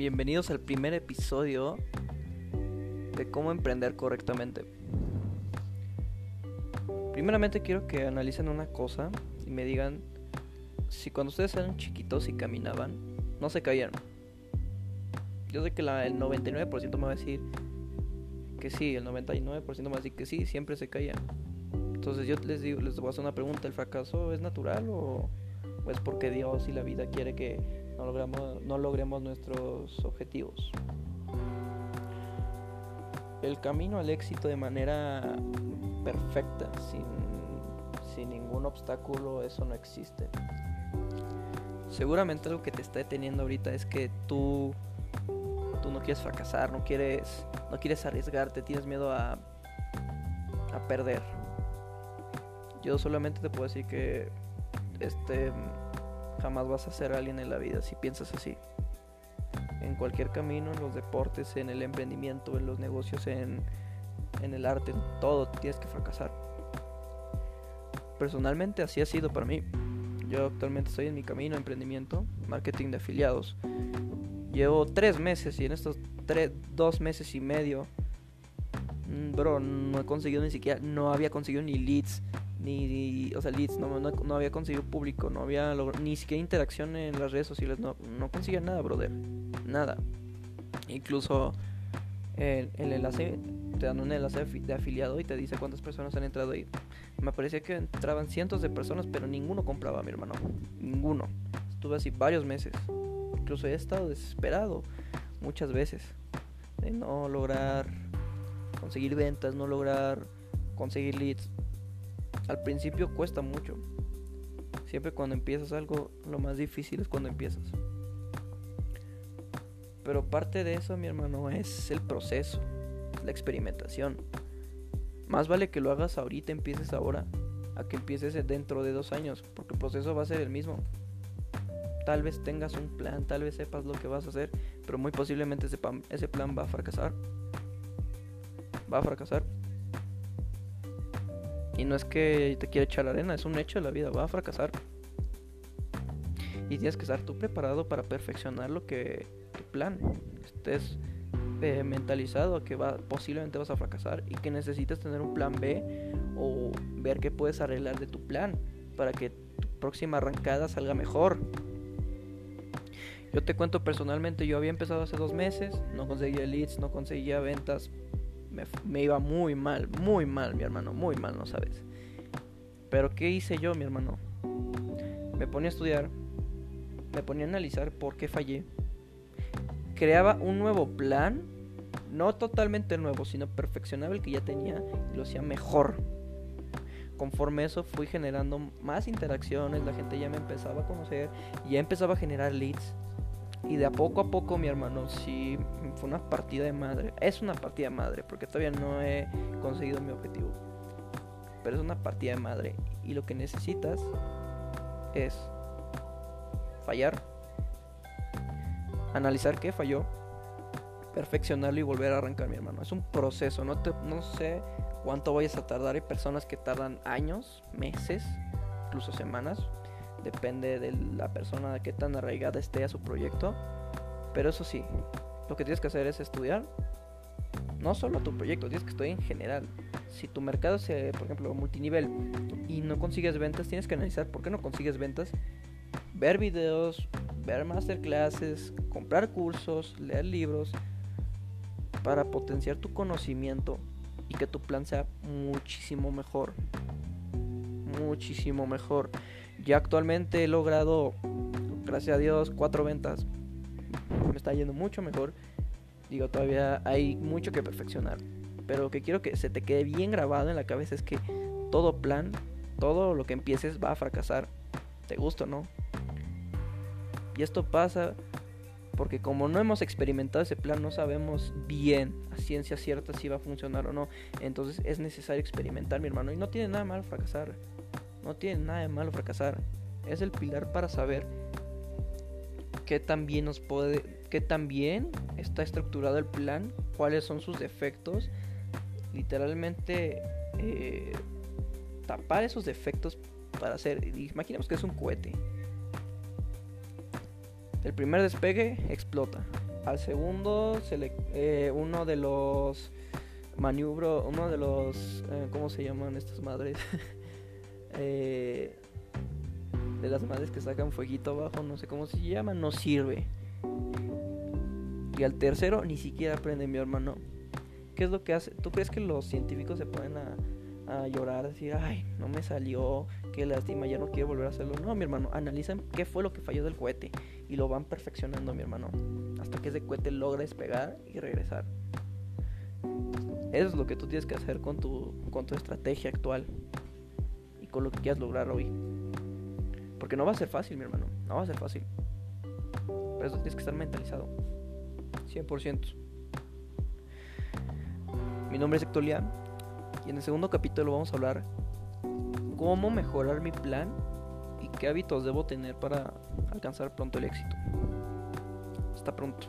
Bienvenidos al primer episodio de cómo emprender correctamente. Primeramente quiero que analicen una cosa y me digan si cuando ustedes eran chiquitos y caminaban, no se caían. Yo sé que el 99% me va a decir que sí, el 99% me va a decir que sí, siempre se caían. Entonces yo les voy a hacer una pregunta: ¿el fracaso es natural o es porque Dios y la vida quiere que no logremos nuestros objetivos? El camino al éxito de manera perfecta, sin ningún obstáculo, eso no existe. Seguramente algo que te está deteniendo ahorita es que tú no quieres fracasar, no quieres arriesgarte, tienes miedo a perder. Yo solamente te puedo decir que jamás vas a ser alguien en la vida si piensas así. En cualquier camino, en los deportes, en el emprendimiento, en los negocios, en el arte, en todo tienes que fracasar. Personalmente así ha sido para mí. Yo actualmente estoy en mi camino de emprendimiento, marketing de afiliados. Llevo 3 meses y en estos 2 meses y medio, no había conseguido ni leads. Leads, no había conseguido público, no había logrado ni siquiera interacción en las redes sociales, no conseguía nada, brother, nada. Incluso el enlace, te dan un enlace de afiliado y te dice cuántas personas han entrado ahí. Me parecía que entraban cientos de personas, pero ninguno compraba, mi hermano, ninguno. Estuve así varios meses, incluso he estado desesperado muchas veces de no lograr conseguir ventas, no lograr conseguir leads. Al principio cuesta mucho. Siempre cuando empiezas algo, lo más difícil es cuando empiezas. Pero parte de eso, mi hermano, es el proceso, la experimentación. Más vale que lo hagas ahorita, empieces ahora, a que empieces dentro de 2 años, porque el proceso va a ser el mismo. Tal vez tengas un plan, tal vez sepas lo que vas a hacer, pero muy posiblemente ese plan va a fracasar. Y no es que te quiera echar la arena, es un hecho de la vida, va a fracasar. Y tienes que estar tú preparado para perfeccionar lo que tu plan. Estés mentalizado a que posiblemente vas a fracasar y que necesitas tener un plan B o ver qué puedes arreglar de tu plan para que tu próxima arrancada salga mejor. Yo te cuento personalmente, yo había empezado hace 2 meses, no conseguía leads, no conseguía ventas. Me iba muy mal, mi hermano, muy mal, no sabes. Pero ¿qué hice yo, mi hermano? Me ponía a estudiar, me ponía a analizar por qué fallé. Creaba un nuevo plan, no totalmente nuevo, sino perfeccionaba el que ya tenía y lo hacía mejor. Conforme eso fui generando más interacciones, la gente ya me empezaba a conocer, ya empezaba a generar leads. Y de a poco, mi hermano, sí, fue una partida de madre. Es una partida de madre, porque todavía no he conseguido mi objetivo. Pero es una partida de madre. Y lo que necesitas es fallar, analizar qué falló, perfeccionarlo y volver a arrancar, mi hermano. Es un proceso. No sé cuánto vayas a tardar. Hay personas que tardan años, meses, incluso semanas. Depende de la persona, de qué tan arraigada esté a su proyecto. Pero eso sí, lo que tienes que hacer es estudiar no solo a tu proyecto, tienes que estudiar en general. Si tu mercado es, por ejemplo, multinivel y no consigues ventas, tienes que analizar por qué no consigues ventas, ver videos, ver masterclasses, comprar cursos, leer libros, para potenciar tu conocimiento y que tu plan sea muchísimo mejor. Muchísimo mejor. Ya actualmente he logrado, gracias a Dios, 4 ventas. Me está yendo mucho mejor. Digo, todavía hay mucho que perfeccionar. Pero lo que quiero que se te quede bien grabado en la cabeza es que todo plan, todo lo que empieces va a fracasar. ¿Te gusta o no? Y esto pasa porque como no hemos experimentado ese plan, no sabemos bien a ciencia cierta si va a funcionar o no. Entonces es necesario experimentar, mi hermano. Y no tiene nada de malo fracasar. No tiene nada de malo fracasar. Es el pilar para saber qué tan bien está estructurado el plan, cuáles son sus defectos. Literalmente tapar esos defectos para hacer. Imaginemos que es un cohete. El primer despegue explota. Al segundo uno de los maniobros, uno de los ¿cómo se llaman estas madres? De las madres que sacan fueguito abajo, no sé cómo se llama, no sirve. Y al tercero ni siquiera aprende mi hermano. ¿Qué es lo que hace? ¿Tú crees que los científicos se ponen a llorar, a decir, ay, no me salió, qué lástima, ya no quiero volver a hacerlo? No, mi hermano, analizan qué fue lo que falló del cohete y lo van perfeccionando, mi hermano, hasta que ese cohete logra despegar y regresar. Eso es lo que tú tienes que hacer con tu estrategia actual y con lo que quieras lograr hoy, porque no va a ser fácil, mi hermano, no va a ser fácil, pero eso tienes que estar mentalizado 100%. Mi nombre es Ectolian y en el segundo capítulo vamos a hablar cómo mejorar mi plan y qué hábitos debo tener para alcanzar pronto el éxito. Hasta pronto.